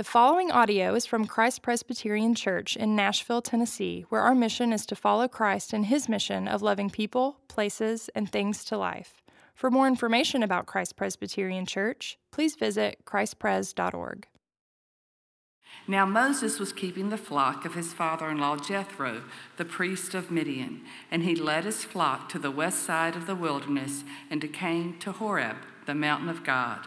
The following audio is from Christ Presbyterian Church in Nashville, Tennessee, where our mission is to follow Christ in his mission of loving people, places, and things to life. For more information about Christ Presbyterian Church, please visit ChristPres.org. Now Moses was keeping the flock of his father-in-law Jethro, the priest of Midian, and he led his flock to the west side of the wilderness and came to Horeb, the mountain of God.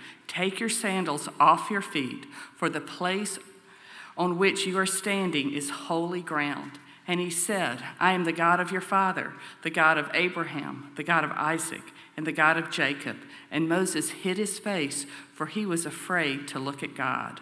Take your sandals off your feet, for the place on which you are standing is holy ground. And he said, I am the God of your father, the God of Abraham, the God of Isaac, and the God of Jacob. And Moses hid his face, for he was afraid to look at God.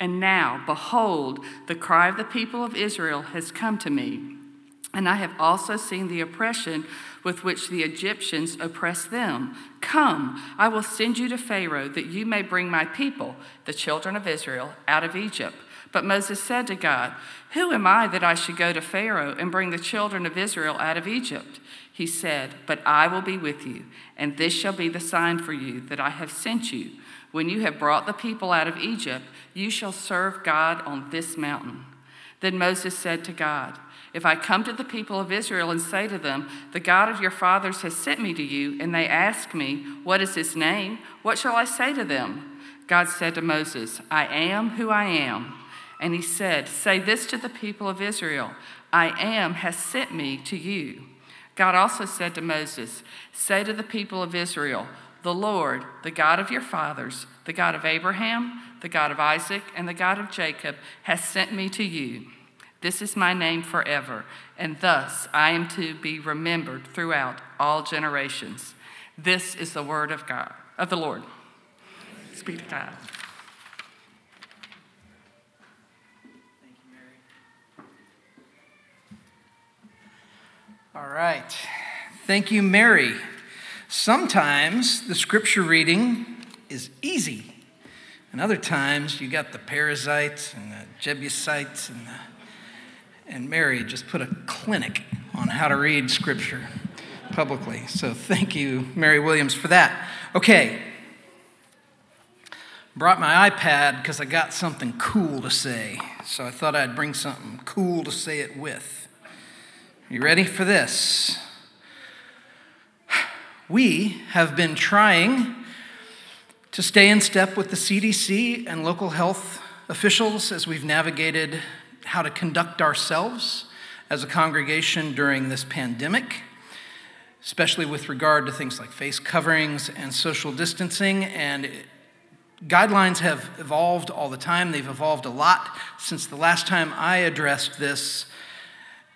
And now, behold, the cry of the people of Israel has come to me, and I have also seen the oppression with which the Egyptians oppress them. Come, I will send you to Pharaoh, that you may bring my people, the children of Israel, out of Egypt. But Moses said to God, Who am I that I should go to Pharaoh and bring the children of Israel out of Egypt? He said, But I will be with you, and this shall be the sign for you that I have sent you. When you have brought the people out of Egypt, you shall serve God on this mountain. Then Moses said to God, If I come to the people of Israel and say to them, The God of your fathers has sent me to you, and they ask me, What is his name? What shall I say to them? God said to Moses, I am who I am. And he said, Say this to the people of Israel, I am has sent me to you. God also said to Moses, Say to the people of Israel, The Lord, the God of your fathers, the God of Abraham, the God of Isaac, and the God of Jacob, has sent me to you. This is my name forever, and thus I am to be remembered throughout all generations. This is the word of God, of the Lord. Thanks be to God. Thank you, Mary. All right. Thank you, Mary. Sometimes the scripture reading is easy, and other times you got the Perizzites and the Jebusites and Mary just put a clinic on how to read scripture publicly. So thank you, Mary Williams, for that. Okay, brought my iPad because I got something cool to say, so I thought I'd bring something cool to say it with. You ready for this? We have been trying to stay in step with the CDC and local health officials as we've navigated how to conduct ourselves as a congregation during this pandemic, especially with regard to things like face coverings and social distancing. And guidelines have evolved all the time. They've evolved a lot since the last time I addressed this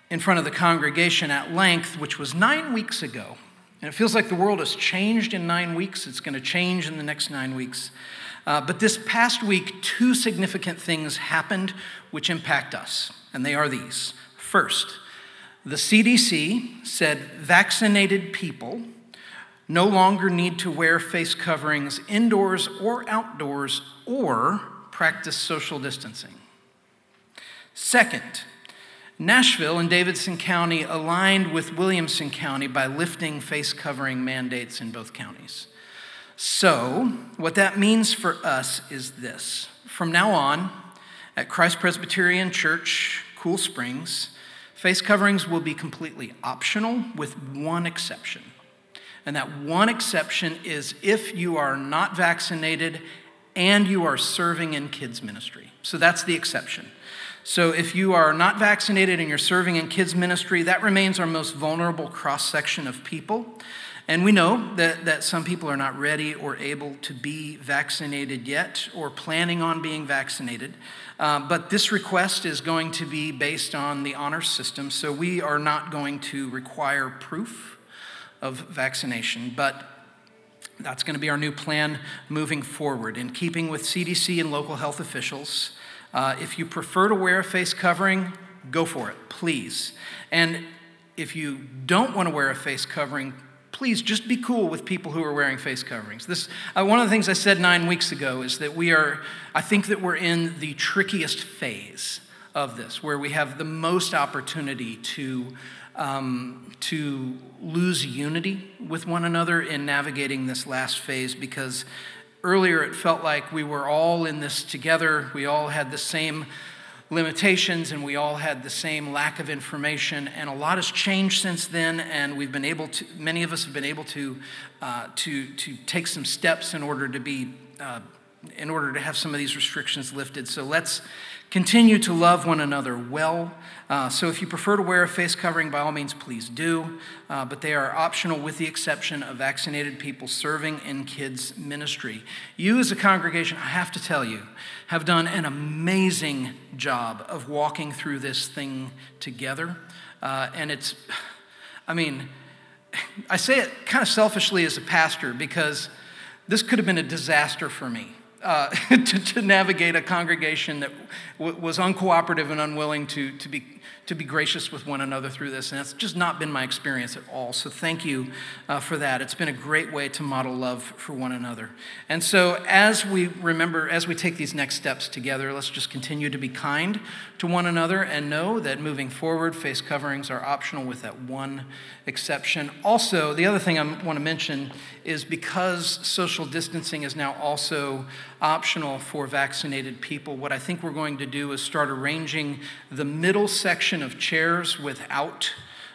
in front of the congregation at length, which was 9 weeks ago. And it feels like the world has changed in 9 weeks. It's going to change in the next 9 weeks. But this past week, two significant things happened which impact us, and they are these. First, the CDC said vaccinated people no longer need to wear face coverings indoors or outdoors or practice social distancing. Second, Nashville and Davidson County aligned with Williamson County by lifting face covering mandates in both counties. So, what that means for us is this. From now on, at Christ Presbyterian Church, Cool Springs, face coverings will be completely optional with one exception. And that one exception is if you are not vaccinated and you are serving in kids ministry. So that's the exception. So if you are not vaccinated and you're serving in kids ministry, that remains our most vulnerable cross-section of people. And we know that some people are not ready or able to be vaccinated yet or planning on being vaccinated. But this request is going to be based on the honor system, so we are not going to require proof of vaccination. But that's going to be our new plan moving forward. In keeping with CDC and local health officials, if you prefer to wear a face covering, go for it, please. And if you don't want to wear a face covering, please just be cool with people who are wearing face coverings. One of the things I said 9 weeks ago is that I think that we're in the trickiest phase of this, where we have the most opportunity to lose unity with one another in navigating this last phase, because earlier it felt like we were all in this together, we all had the same limitations, and we all had the same lack of information, and a lot has changed since then, and we've been able to, many of us have been able to take some steps in order to be, in order to have some of these restrictions lifted. So let's continue to love one another well. So if you prefer to wear a face covering, by all means, please do. But they are optional with the exception of vaccinated people serving in kids ministry. You as a congregation, I have to tell you, have done an amazing job of walking through this thing together. And it's, I mean, I say it kind of selfishly as a pastor, because this could have been a disaster for me. To navigate a congregation that was uncooperative and unwilling to be gracious with one another through this. And that's just not been my experience at all. So thank you for that. It's been a great way to model love for one another. And so as we remember, as we take these next steps together, let's just continue to be kind to one another and know that moving forward, face coverings are optional with that one exception. Also, the other thing I want to mention is because social distancing is now also optional for vaccinated people, what I think we're going to do is start arranging the middle section of chairs without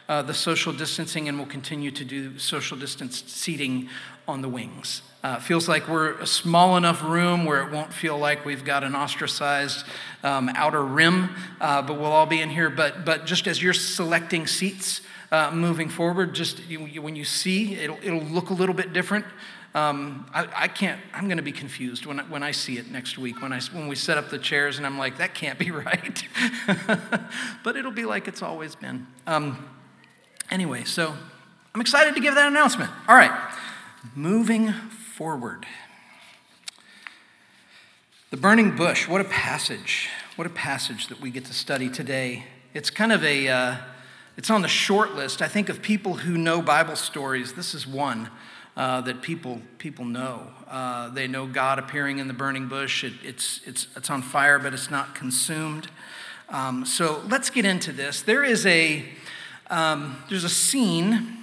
the social distancing, and we'll continue to do social distance seating on the wings. Feels like we're a small enough room where it won't feel like we've got an ostracized outer rim, but we'll all be in here. But just as you're selecting seats moving forward, just when you see, it'll look a little bit different. I'm going to be confused when I see it next week, when we set up the chairs, and I'm like, that can't be right. But it'll be like it's always been. Anyway, so I'm excited to give that announcement. All right, moving forward. The burning bush, what a passage. What a passage that we get to study today. It's kind of it's on the short list, I think, of people who know Bible stories. This is one. That people know. They know God appearing in the burning bush. It's on fire, but it's not consumed. So let's get into this. There is there's a scene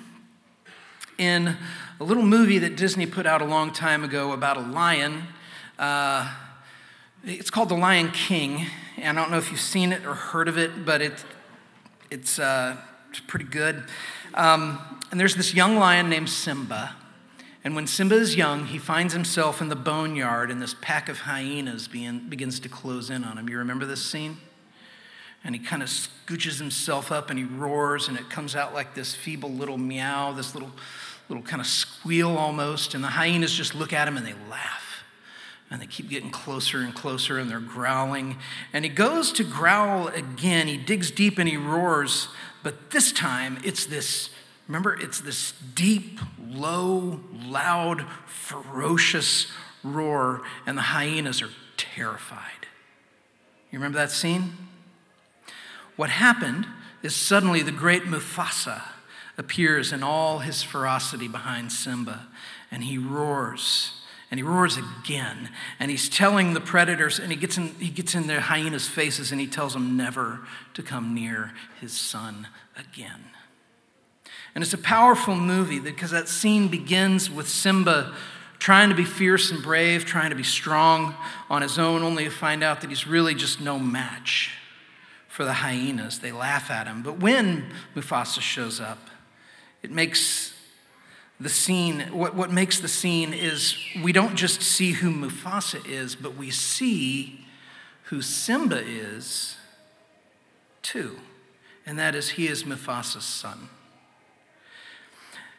in a little movie that Disney put out a long time ago about a lion. It's called The Lion King. And I don't know if you've seen it or heard of it, but it's pretty good. And there's this young lion named Simba. And when Simba is young, he finds himself in the boneyard, and this pack of hyenas begins to close in on him. You remember this scene? And he kind of scooches himself up, and he roars, and it comes out like this feeble little meow, this little kind of squeal almost. And the hyenas just look at him, and they laugh. And they keep getting closer and closer, and they're growling. And he goes to growl again. He digs deep, and he roars. But this time, it's this deep, low, loud, ferocious roar, and the hyenas are terrified. You remember that scene? What happened is suddenly the great Mufasa appears in all his ferocity behind Simba, and he roars. And he roars again, and he's telling the predators, and he gets in their hyenas' faces, and he tells them never to come near his son again. And it's a powerful movie because that scene begins with Simba trying to be fierce and brave, trying to be strong on his own, only to find out that he's really just no match for the hyenas. They laugh at him. But when Mufasa shows up, it makes the scene, what makes the scene is we don't just see who Mufasa is, but we see who Simba is too. And that is, he is Mufasa's son.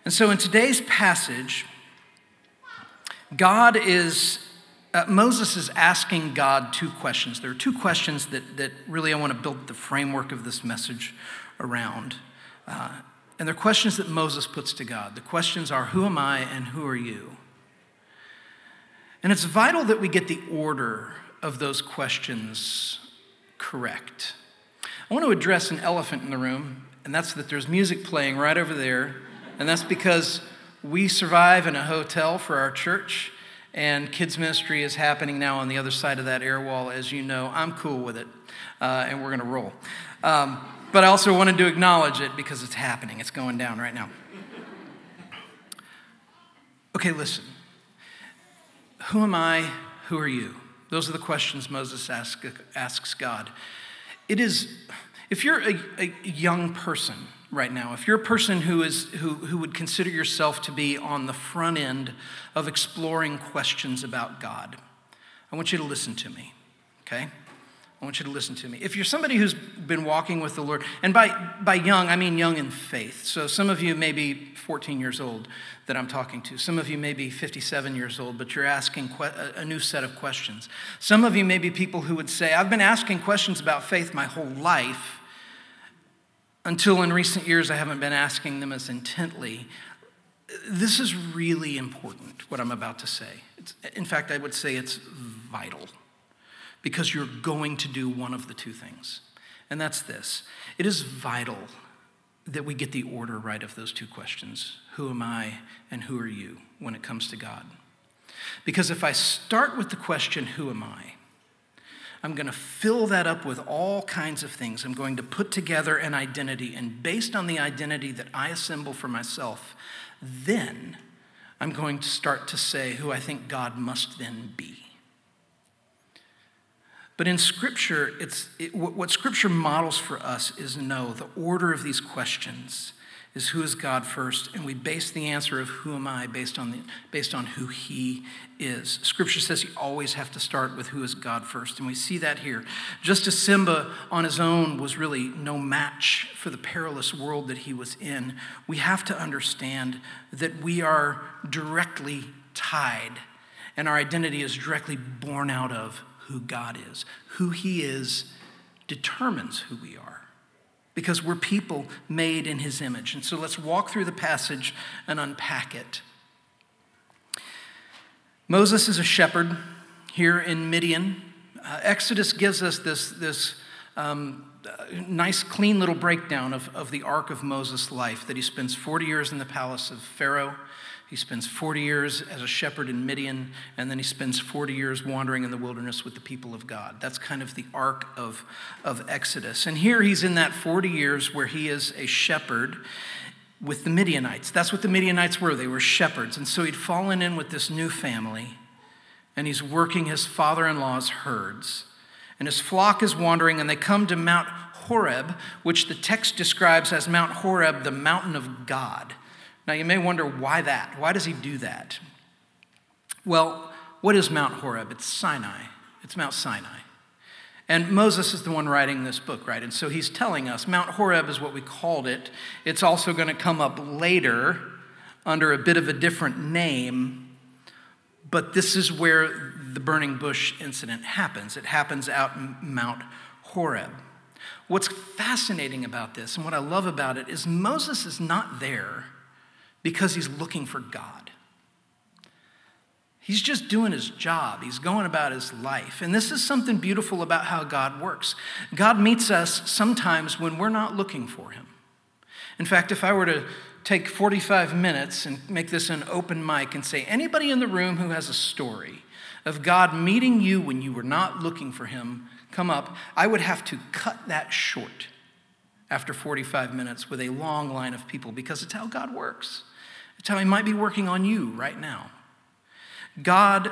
And so in today's passage, Moses is asking God two questions. There are two questions that really I want to build the framework of this message around. And they're questions that Moses puts to God. The questions are, who am I and who are you? And it's vital that we get the order of those questions correct. I want to address an elephant in the room, and that's that there's music playing right over there, and that's because we survive in a hotel for our church, and kids ministry is happening now on the other side of that air wall. As you know, I'm cool with it, and we're going to roll. But I also wanted to acknowledge it because it's happening. It's going down right now. Okay, listen. Who am I? Who are you? Those are the questions Moses asks God. If you're a young person right now, if you're a person who would consider yourself to be on the front end of exploring questions about God, I want you to listen to me, okay? I want you to listen to me. If you're somebody who's been walking with the Lord, and by young, I mean young in faith. So some of you may be 14 years old that I'm talking to. Some of you may be 57 years old, but you're asking a new set of questions. Some of you may be people who would say, I've been asking questions about faith my whole life, until in recent years I haven't been asking them as intently. This is really important, what I'm about to say. In fact, I would say it's vital, because you're going to do one of the two things. And that's this. It is vital that we get the order right of those two questions. Who am I and who are you when it comes to God? Because if I start with the question, who am I? I'm going to fill that up with all kinds of things. I'm going to put together an identity. And based on the identity that I assemble for myself, then I'm going to start to say who I think God must then be. But in Scripture, what Scripture models for us is, no, the order of these questions is, who is God first, and we base the answer of who am I based on who he is. Scripture says you always have to start with who is God first, and we see that here. Just as Simba on his own was really no match for the perilous world that he was in, we have to understand that we are directly tied, and our identity is directly born out of who God is. Who he is determines who we are, because we're people made in his image. And so let's walk through the passage and unpack it. Moses is a shepherd here in Midian. Exodus gives us this nice, clean little breakdown of the arc of Moses' life, that he spends 40 years in the palace of Pharaoh. He spends 40 years as a shepherd in Midian, and then he spends 40 years wandering in the wilderness with the people of God. That's kind of the arc of Exodus. And here he's in that 40 years where he is a shepherd with the Midianites. That's what the Midianites were. They were shepherds. And so he'd fallen in with this new family, and he's working his father-in-law's herds. And his flock is wandering, and they come to Mount Horeb, which the text describes as Mount Horeb, the mountain of God. Now, you may wonder, why that? Why does he do that? Well, what is Mount Horeb? It's Sinai. It's Mount Sinai. And Moses is the one writing this book, right? And so he's telling us, Mount Horeb is what we called it. It's also going to come up later under a bit of a different name, but this is where the burning bush incident happens. It happens out in Mount Horeb. What's fascinating about this, and what I love about it, is Moses is not there because he's looking for God. He's just doing his job. He's going about his life. And this is something beautiful about how God works. God meets us sometimes when we're not looking for him. In fact, if I were to take 45 minutes and make this an open mic and say, anybody in the room who has a story of God meeting you when you were not looking for him, come up, I would have to cut that short after 45 minutes with a long line of people, because it's how God works. It's how he might be working on you right now. God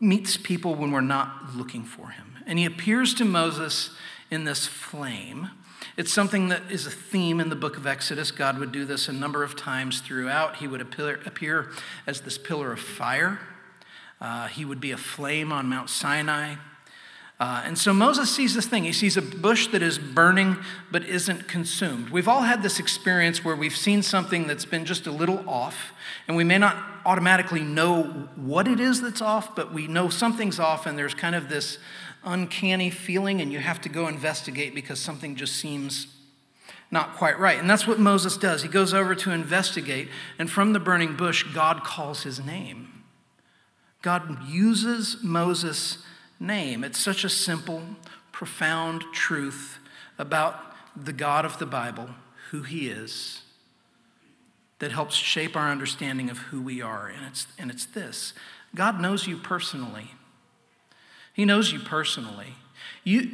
meets people when we're not looking for him. And he appears to Moses in this flame. It's something that is a theme in the book of Exodus. God would do this a number of times throughout. He would appear as this pillar of fire. He would be a flame on Mount Sinai. And so Moses sees this thing. He sees a bush that is burning but isn't consumed. We've all had this experience where we've seen something that's been just a little off, and we may not automatically know what it is that's off, but we know something's off, and there's kind of this uncanny feeling, and you have to go investigate because something just seems not quite right. And that's what Moses does. He goes over to investigate, and from the burning bush, God calls his name. God uses Moses' name. It's such a simple, profound truth about the God of the Bible, who he is, that helps shape our understanding of who we are. And it's this: God knows you personally. He knows you personally. You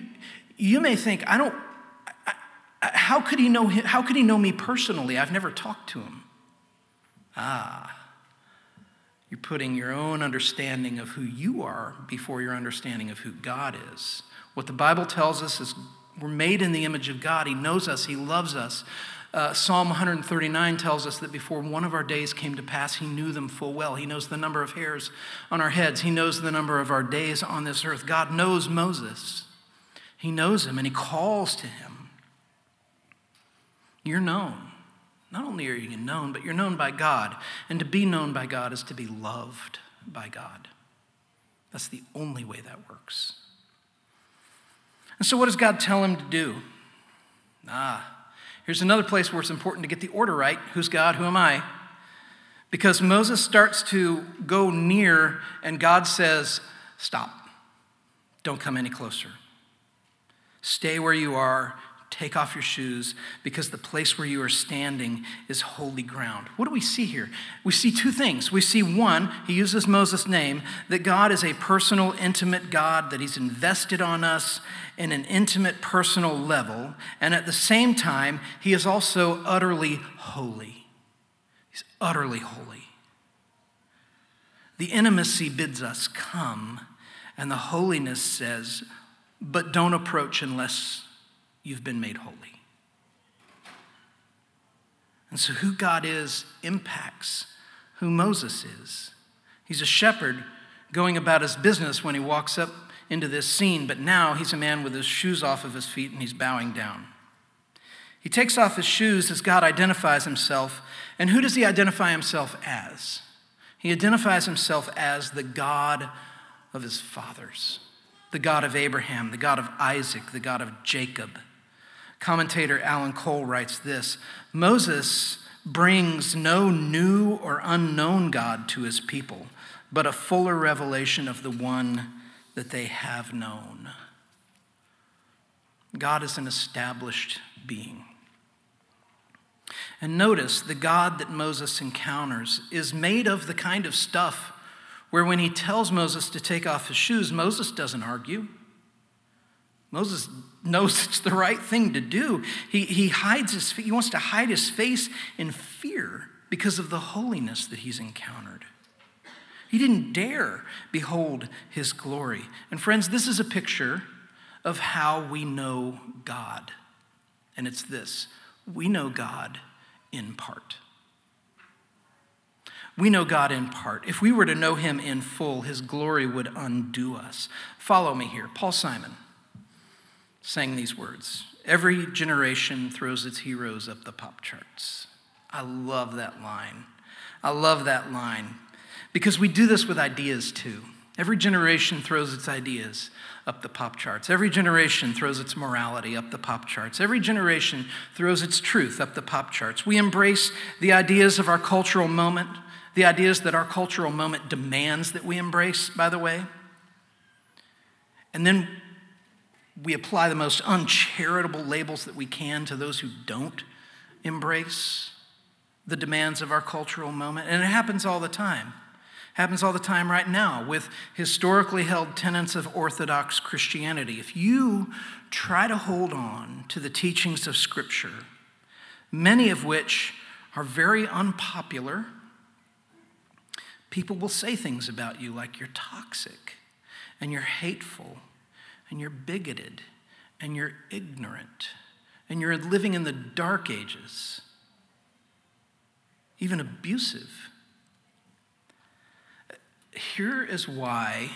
may think, how could he know him? How could he know me personally? I've never talked to him. You're putting your own understanding of who you are before your understanding of who God is. What the Bible tells us is we're made in the image of God. He knows us. He loves us. Psalm 139 tells us that before one of our days came to pass, he knew them full well. He knows the number of hairs on our heads. He knows the number of our days on this earth. God knows Moses. He knows him, and he calls to him. You're known. Not only are you known, but you're known by God. And to be known by God is to be loved by God. That's the only way that works. And so what does God tell him to do? Here's another place where it's important to get the order right. Who's God? Who am I? Because Moses starts to go near, and God says, stop. Don't come any closer. Stay where you are. Take off your shoes, because the place where you are standing is holy ground. What do we see here? We see two things. We see, one, he uses Moses' name, that God is a personal, intimate God, that he's invested on us in an intimate, personal level. And at the same time, he is also utterly holy. He's utterly holy. The intimacy bids us come, and the holiness says, but don't approach unless you've been made holy. And so who God is impacts who Moses is. He's a shepherd going about his business when he walks up into this scene, but now he's a man with his shoes off of his feet, and he's bowing down. He takes off his shoes as God identifies himself. And who does he identify himself as? He identifies himself as the God of his fathers, the God of Abraham, the God of Isaac, the God of Jacob. Commentator Alan Cole writes this: Moses brings no new or unknown God to his people, but a fuller revelation of the one that they have known. God is an established being. And notice, the God that Moses encounters is made of the kind of stuff where when he tells Moses to take off his shoes, Moses doesn't argue. Moses knows it's the right thing to do. He hides his face. He wants to hide his face in fear because of the holiness that he's encountered. He didn't dare behold his glory. And friends, this is a picture of how we know God. And it's this: we know God in part. We know God in part. If we were to know him in full, his glory would undo us. Follow me here. Paul Simon sang these words: every generation throws its heroes up the pop charts. I love that line. I love that line, because we do this with ideas too. Every generation throws its ideas up the pop charts. Every generation throws its morality up the pop charts. Every generation throws its truth up the pop charts. We embrace the ideas of our cultural moment, the ideas that our cultural moment demands that we embrace, by the way. And then we apply the most uncharitable labels that we can to those who don't embrace the demands of our cultural moment. And it happens all the time. Happens all the time right now with historically held tenets of Orthodox Christianity. If you try to hold on to the teachings of Scripture, many of which are very unpopular, people will say things about you like you're toxic, and you're hateful, and you're bigoted, and you're ignorant, and you're living in the dark ages, even abusive. Here is why,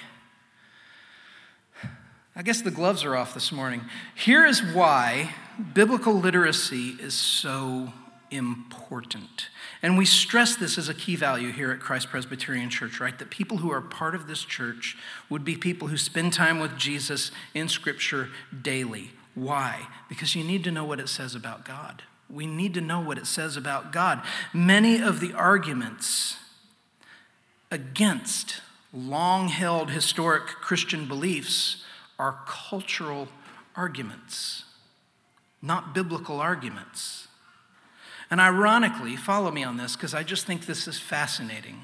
I guess the gloves are off this morning. Here is why biblical literacy is so important. And we stress this as a key value here at Christ Presbyterian Church, right? That people who are part of this church would be people who spend time with Jesus in Scripture daily. Why? Because you need to know what it says about God. We need to know what it says about God. Many of the arguments against long-held historic Christian beliefs are cultural arguments, not biblical arguments. And ironically, follow me on this, because I just think this is fascinating.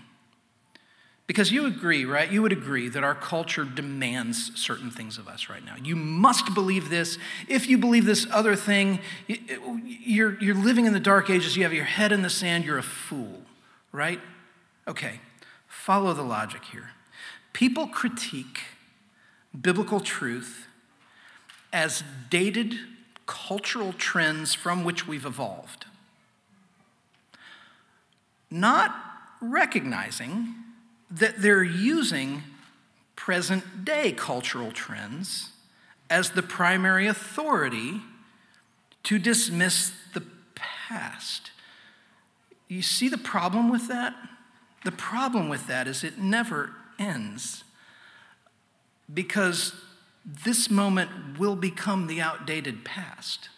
Because you agree, right? You would agree that our culture demands certain things of us right now. You must believe this. If you believe this other thing, you're living in the dark ages. You have your head in the sand. You're a fool, right? Okay, follow the logic here. People critique biblical truth as dated cultural trends from which we've evolved, not recognizing that they're using present-day cultural trends as the primary authority to dismiss the past. You see the problem with that? The problem with that is it never ends, because this moment will become the outdated past.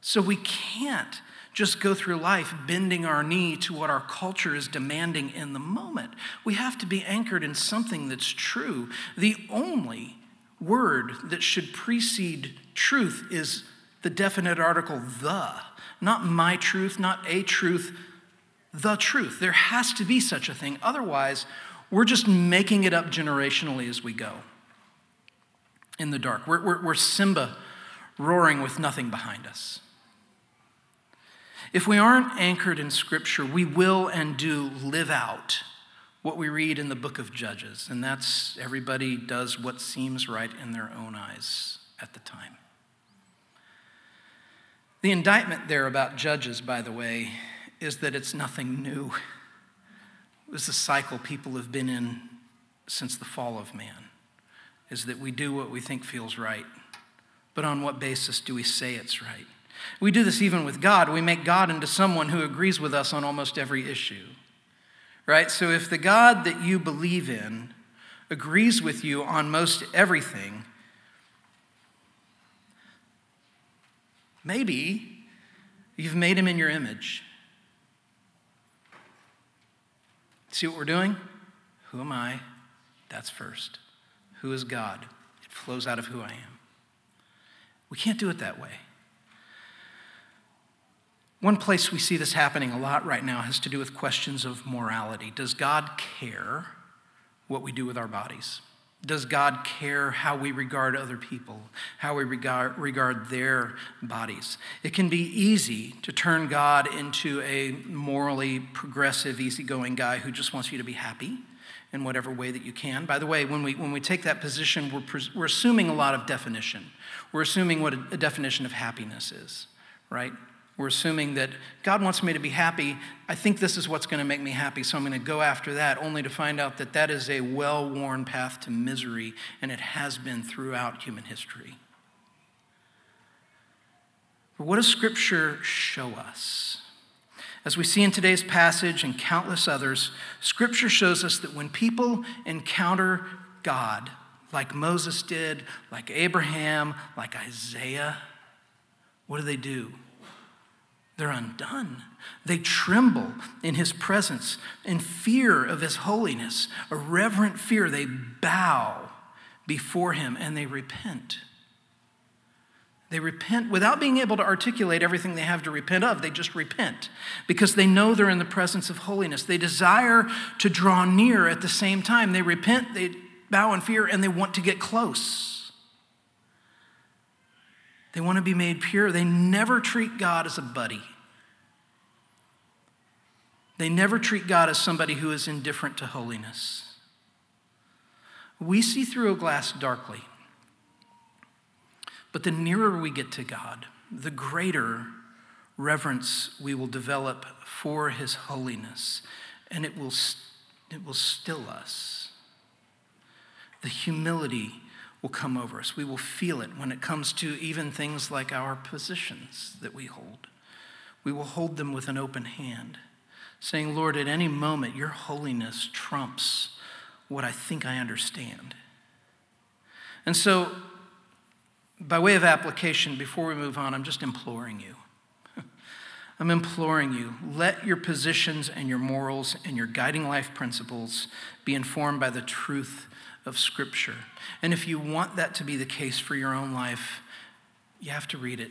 So we can't just go through life bending our knee to what our culture is demanding in the moment. We have to be anchored in something that's true. The only word that should precede truth is the definite article, the. Not my truth, not a truth, the truth. There has to be such a thing. Otherwise, we're just making it up generationally as we go in the dark. We're Simba roaring with nothing behind us. If we aren't anchored in Scripture, we will and do live out what we read in the book of Judges, and that's everybody does what seems right in their own eyes at the time. The indictment there about Judges, by the way, is that it's nothing new. It was the cycle people have been in since the fall of man, is that we do what we think feels right, but on what basis do we say it's right? We do this even with God. We make God into someone who agrees with us on almost every issue, right? So if the God that you believe in agrees with you on most everything, maybe you've made him in your image. See what we're doing? Who am I? That's first. Who is God? It flows out of who I am. We can't do it that way. One place we see this happening a lot right now has to do with questions of morality. Does God care what we do with our bodies? Does God care how we regard other people, how we regard their bodies? It can be easy to turn God into a morally progressive, easygoing guy who just wants you to be happy in whatever way that you can. By the way, when we take that position, we're assuming a lot of definition. We're assuming what a definition of happiness is, right? We're assuming that God wants me to be happy. I think this is what's going to make me happy, so I'm going to go after that, only to find out that that is a well-worn path to misery, and it has been throughout human history. But what does Scripture show us? As we see in today's passage and countless others, Scripture shows us that when people encounter God, like Moses did, like Abraham, like Isaiah, what do? They're undone. They tremble in his presence, in fear of his holiness, a reverent fear. They bow before him and they repent. They repent without being able to articulate everything they have to repent of. They just repent because they know they're in the presence of holiness. They desire to draw near at the same time. They repent, they bow in fear, and they want to get close. They want to be made pure. They never treat God as a buddy. They never treat God as somebody who is indifferent to holiness. We see through a glass darkly. But the nearer we get to God, the greater reverence we will develop for his holiness, and it will still us. The humility will come over us. We will feel it when it comes to even things like our positions that we hold. We will hold them with an open hand, saying, Lord, at any moment, your holiness trumps what I think I understand. And so, by way of application, before we move on, I'm just imploring you. I'm imploring you, let your positions and your morals and your guiding life principles be informed by the truth of Scripture. And if you want that to be the case for your own life, you have to read it.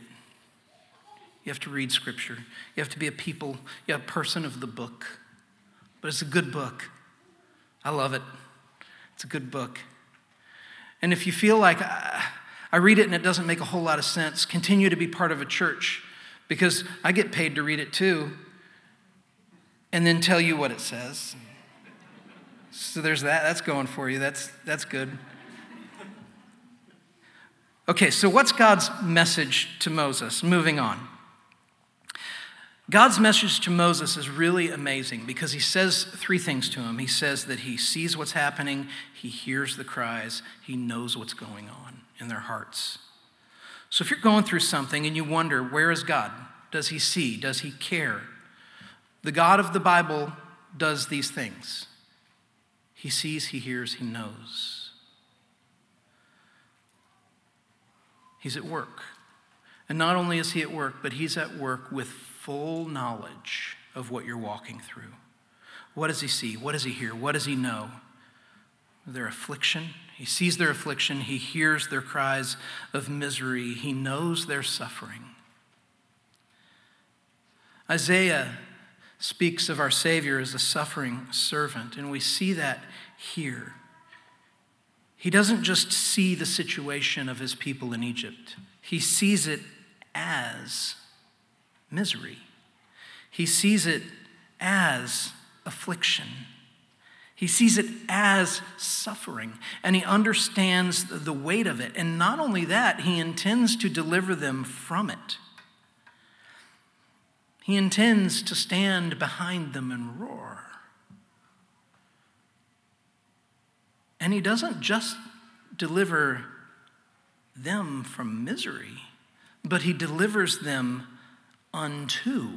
You have to read Scripture. You have to be a person of the book. But it's a good book. I love it. It's a good book. And if you feel like, I read it and it doesn't make a whole lot of sense, continue to be part of a church. Because I get paid to read it too, and then tell you what it says. So there's that. That's going for you. That's good. Okay, so what's God's message to Moses? Moving on. God's message to Moses is really amazing because he says three things to him. He says that he sees what's happening, he hears the cries, he knows what's going on in their hearts. So if you're going through something and you wonder, where is God? Does he see? Does he care? The God of the Bible does these things. He sees, he hears, he knows. He's at work. And not only is he at work, but he's at work with full knowledge of what you're walking through. What does he see? What does he hear? What does he know? Their affliction. He sees their affliction. He hears their cries of misery. He knows their suffering. Isaiah speaks of our Savior as a suffering servant, and we see that here. He doesn't just see the situation of his people in Egypt. He sees it as misery. He sees it as affliction. He sees it as suffering, and he understands the weight of it. And not only that, he intends to deliver them from it. He intends to stand behind them and roar. And he doesn't just deliver them from misery, but he delivers them unto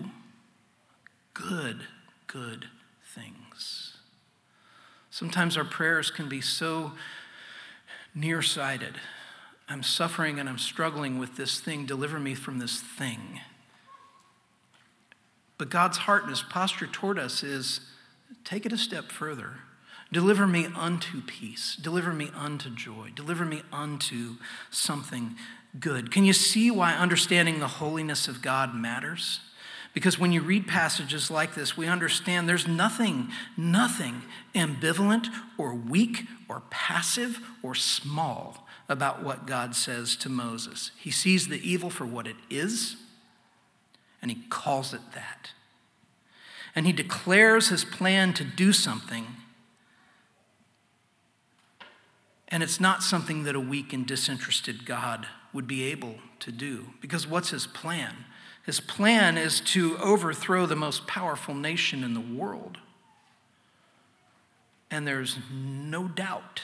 good things. Sometimes our prayers can be so nearsighted. I'm suffering and I'm struggling with this thing. Deliver me from this thing. But God's heart and his posture toward us is, take it a step further. Deliver me unto peace. Deliver me unto joy. Deliver me unto something good. Can you see why understanding the holiness of God matters? Because when you read passages like this, we understand there's nothing ambivalent or weak or passive or small about what God says to Moses. He sees the evil for what it is, and he calls it that. And he declares his plan to do something, and it's not something that a weak and disinterested God would be able to do. Because what's his plan? His plan is to overthrow the most powerful nation in the world. And there's no doubt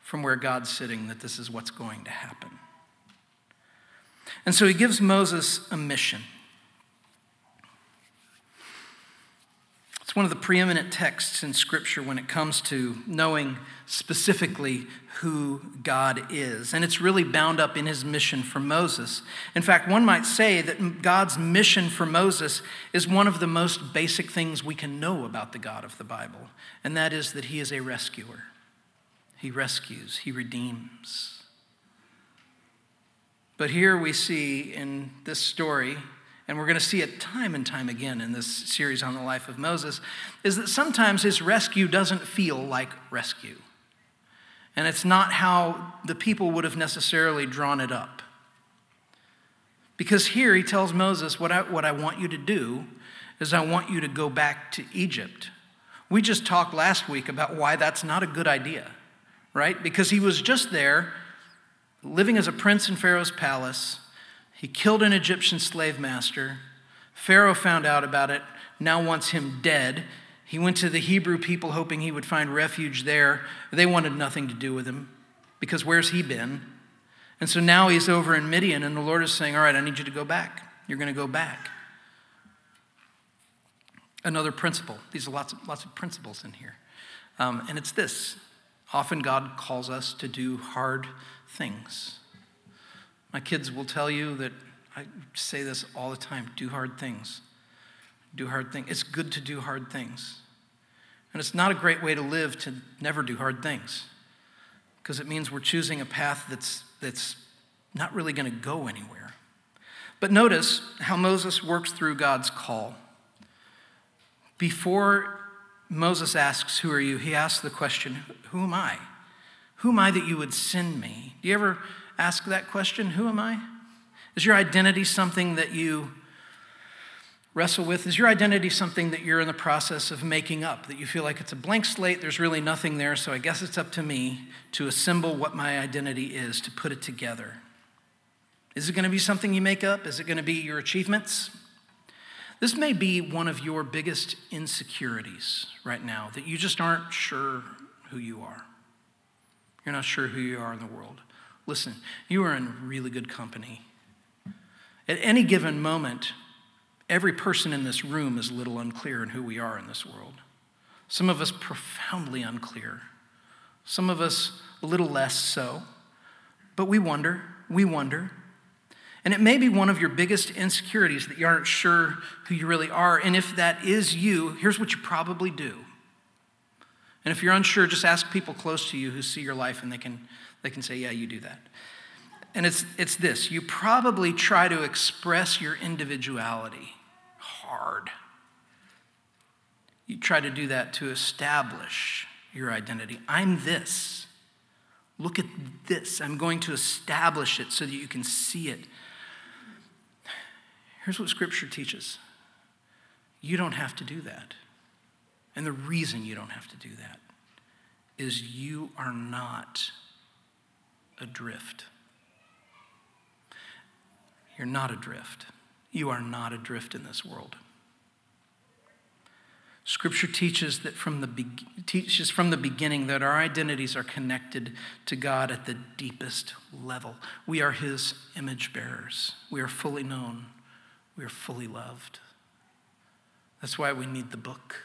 from where God's sitting that this is what's going to happen. And so he gives Moses a mission. It's one of the preeminent texts in Scripture when it comes to knowing specifically who God is. And it's really bound up in his mission for Moses. In fact, one might say that God's mission for Moses is one of the most basic things we can know about the God of the Bible. And that is that he is a rescuer. He rescues, he redeems. But here we see in this story, and we're going to see it time and time again in this series on the life of Moses, is that sometimes his rescue doesn't feel like rescue. And it's not how the people would have necessarily drawn it up. Because here he tells Moses, what I want you to do is I want you to go back to Egypt. We just talked last week about why that's not a good idea, right? Because he was just there living as a prince in Pharaoh's palace. He killed an Egyptian slave master. Pharaoh found out about it, now wants him dead. He went to the Hebrew people hoping he would find refuge there. They wanted nothing to do with him because where's he been? And so now he's over in Midian, and the Lord is saying, all right, I need you to go back. You're going to go back. Another principle. These are lots of principles in here. And it's this. Often God calls us to do hard things. My kids will tell you that I say this all the time. Do hard things. Do hard things. It's good to do hard things. And it's not a great way to live to never do hard things, because it means we're choosing a path that's not really going to go anywhere. But notice how Moses works through God's call. Before Moses asks, who are you? He asks the question, who am I? Who am I that you would send me? Do you ever ask that question? Who am I? Is your identity something that you wrestle with? Is your identity something that you're in the process of making up, that you feel like it's a blank slate, there's really nothing there, so I guess it's up to me to assemble what my identity is, to put it together? Is it going to be something you make up? Is it going to be your achievements? This may be one of your biggest insecurities right now, that you just aren't sure who you are. You're not sure who you are in the world. Listen, you are in really good company. At any given moment, every person in this room is a little unclear in who we are in this world. Some of us profoundly unclear. Some of us a little less so. But we wonder. And it may be one of your biggest insecurities that you aren't sure who you really are. And if that is you, here's what you probably do. And if you're unsure, just ask people close to you who see your life, and they can say, yeah, you do that. And it's this. You probably try to express your individuality hard. You try to do that to establish your identity. I'm this. Look at this. I'm going to establish it so that you can see it. Here's what Scripture teaches. You don't have to do that. And the reason you don't have to do that is you are not adrift. You're not adrift. You are not adrift in this world. Scripture teaches that from the beginning that our identities are connected to God at the deepest level. We are His image bearers. We are fully known. We are fully loved. That's why we need the book.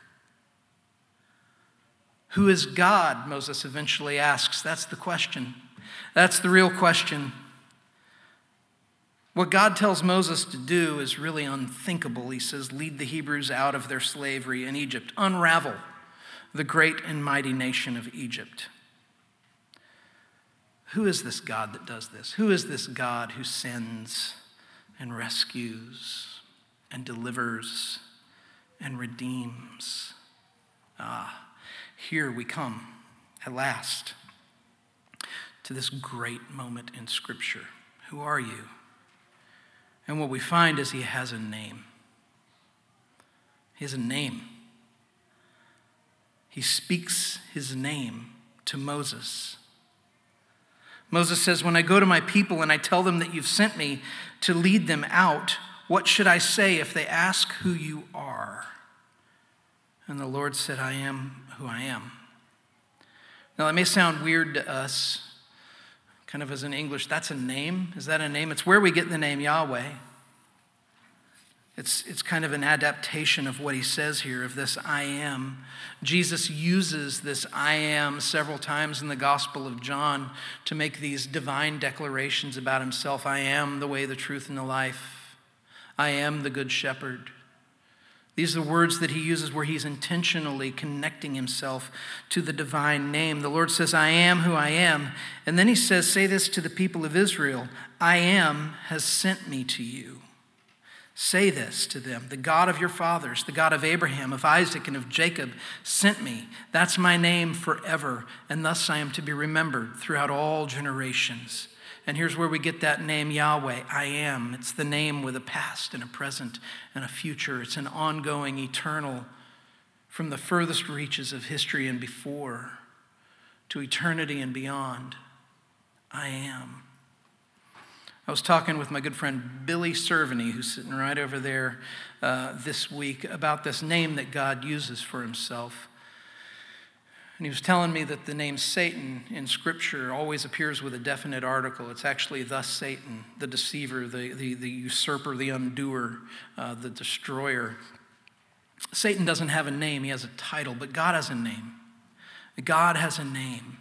Who is God? Moses eventually asks. That's the question. That's the real question. What God tells Moses to do is really unthinkable. He says, lead the Hebrews out of their slavery in Egypt. Unravel the great and mighty nation of Egypt. Who is this God that does this? Who is this God who sends and rescues and delivers and redeems? Ah, here we come at last to this great moment in Scripture. Who are you? And what we find is He has a name. He has a name. He speaks His name to Moses. Moses says, when I go to my people and I tell them that you've sent me to lead them out, what should I say if they ask who you are? And the Lord said, I am who I am. Now, that may sound weird to us. Kind of as in English, that's a name. Is that a name? It's where we get the name Yahweh. It's kind of an adaptation of what He says here, of this I am. Jesus uses this I am several times in the Gospel of John to make these divine declarations about Himself. I am the way, the truth, and the life. I am the good shepherd. These are the words that He uses where He's intentionally connecting Himself to the divine name. The Lord says, I am who I am. And then He says, say this to the people of Israel, I am has sent me to you. Say this to them, the God of your fathers, the God of Abraham, of Isaac, and of Jacob sent me. That's my name forever, and thus I am to be remembered throughout all generations. And here's where we get that name, Yahweh, I am. It's the name with a past and a present and a future. It's an ongoing, eternal, from the furthest reaches of history and before to eternity and beyond. I am. I was talking with my good friend Billy Cerveny, who's sitting right over there this week, about this name that God uses for himself. And he was telling me that the name Satan in Scripture always appears with a definite article. It's actually the Satan, the deceiver, the usurper, the undoer, the destroyer. Satan doesn't have a name. He has a title, but God has a name. God has a name.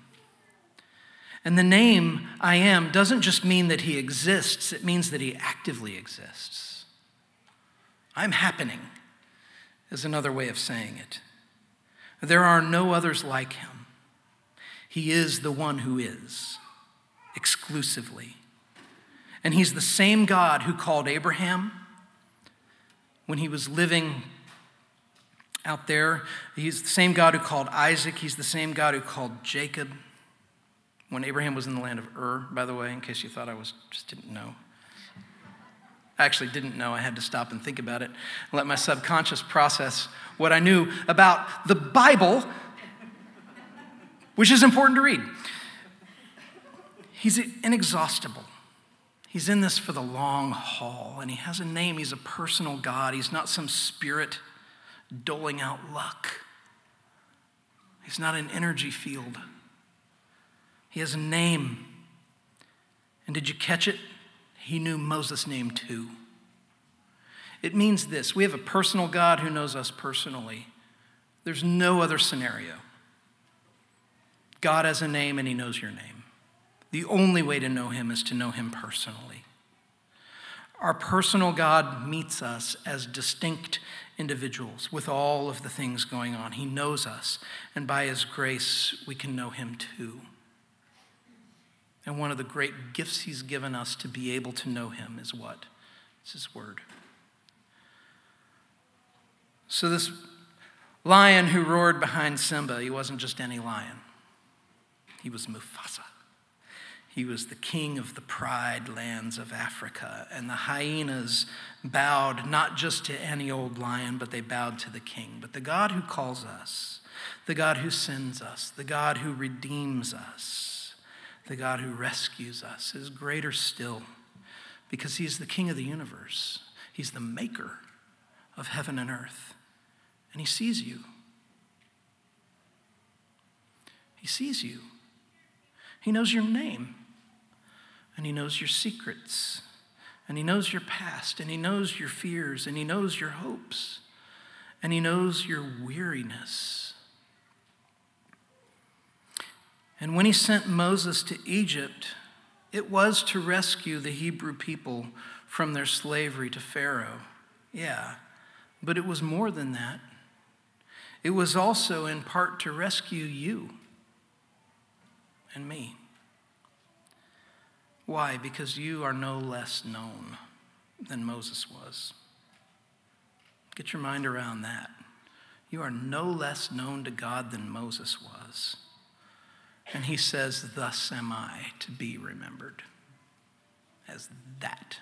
And the name I am doesn't just mean that he exists. It means that he actively exists. I'm happening is another way of saying it. There are no others like him. He is the one who is, exclusively. And he's the same God who called Abraham when he was living out there. He's the same God who called Isaac. He's the same God who called Jacob when Abraham was in the land of Ur, by the way, in case you thought I was just didn't know. I actually didn't know. I had to stop and think about it and let my subconscious process what I knew about the Bible, which is important to read. He's inexhaustible. He's in this for the long haul, and he has a name. He's a personal God. He's not some spirit doling out luck. He's not an energy field. He has a name. And did you catch it? He knew Moses' name too. It means this. We have a personal God who knows us personally. There's no other scenario. God has a name and he knows your name. The only way to know him is to know him personally. Our personal God meets us as distinct individuals with all of the things going on. He knows us, and by his grace, we can know him too. And one of the great gifts he's given us to be able to know him is what? It's his word. So this lion who roared behind Simba, he wasn't just any lion. He was Mufasa. He was the king of the pride lands of Africa. And the hyenas bowed not just to any old lion, but they bowed to the king. But the God who calls us, the God who sends us, the God who redeems us, the God who rescues us is greater still, because he's the king of the universe. He's the maker of heaven and earth. And he sees you. He sees you. He knows your name. And he knows your secrets. And he knows your past. And he knows your fears. And he knows your hopes. And he knows your weariness. And when he sent Moses to Egypt, it was to rescue the Hebrew people from their slavery to Pharaoh. Yeah, but it was more than that. It was also in part to rescue you and me. Why? Because you are no less known than Moses was. Get your mind around that. You are no less known to God than Moses was. And he says, thus am I to be remembered as that.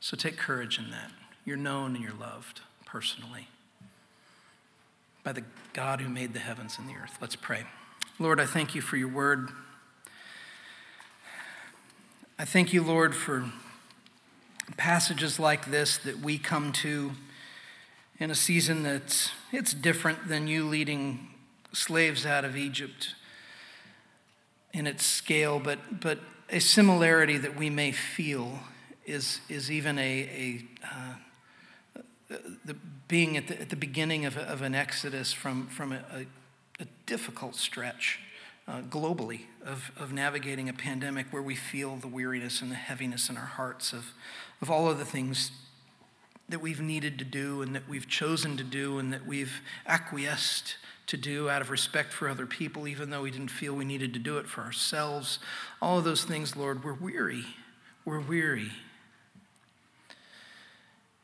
So take courage in that. You're known and you're loved personally by the God who made the heavens and the earth. Let's pray. Lord, I thank you for your word. I thank you, Lord, for passages like this that we come to in a season that's it's different than you leading slaves out of Egypt in its scale, but a similarity that we may feel is even the being at the beginning of an exodus from a difficult stretch globally of navigating a pandemic where we feel the weariness and the heaviness in our hearts of all of the things that we've needed to do and that we've chosen to do and that we've acquiesced to do out of respect for other people, even though we didn't feel we needed to do it for ourselves. All of those things, Lord, we're weary. We're weary.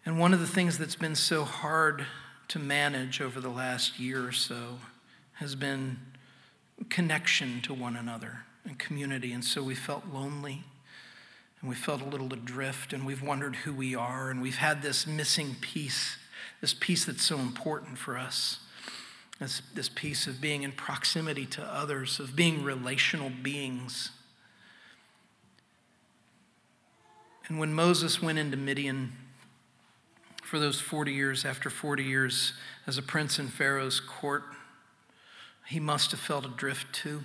And one of the things that's been so hard to manage over the last year or so has been connection to one another and community. And so we felt lonely. And we felt a little adrift, and we've wondered who we are, and we've had this missing piece, this piece that's so important for us, this piece of being in proximity to others, of being relational beings. And when Moses went into Midian for those 40 years, after 40 years as a prince in Pharaoh's court, he must have felt adrift too.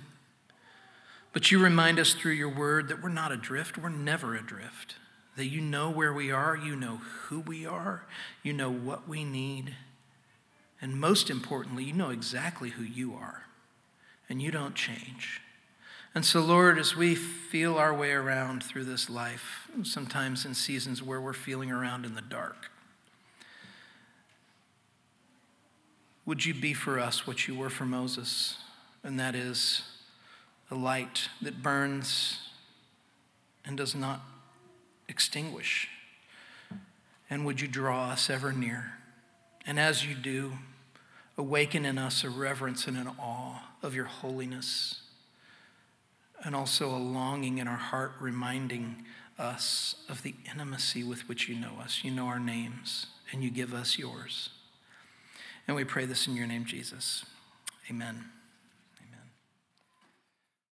But you remind us through your word that we're not adrift, we're never adrift. That you know where we are, you know who we are, you know what we need. And most importantly, you know exactly who you are. And you don't change. And so, Lord, as we feel our way around through this life, sometimes in seasons where we're feeling around in the dark, would you be for us what you were for Moses? And that is a light that burns and does not extinguish. And would you draw us ever near? And as you do, awaken in us a reverence and an awe of your holiness, and also a longing in our heart reminding us of the intimacy with which you know us. You know our names, and you give us yours. And we pray this in your name, Jesus. Amen.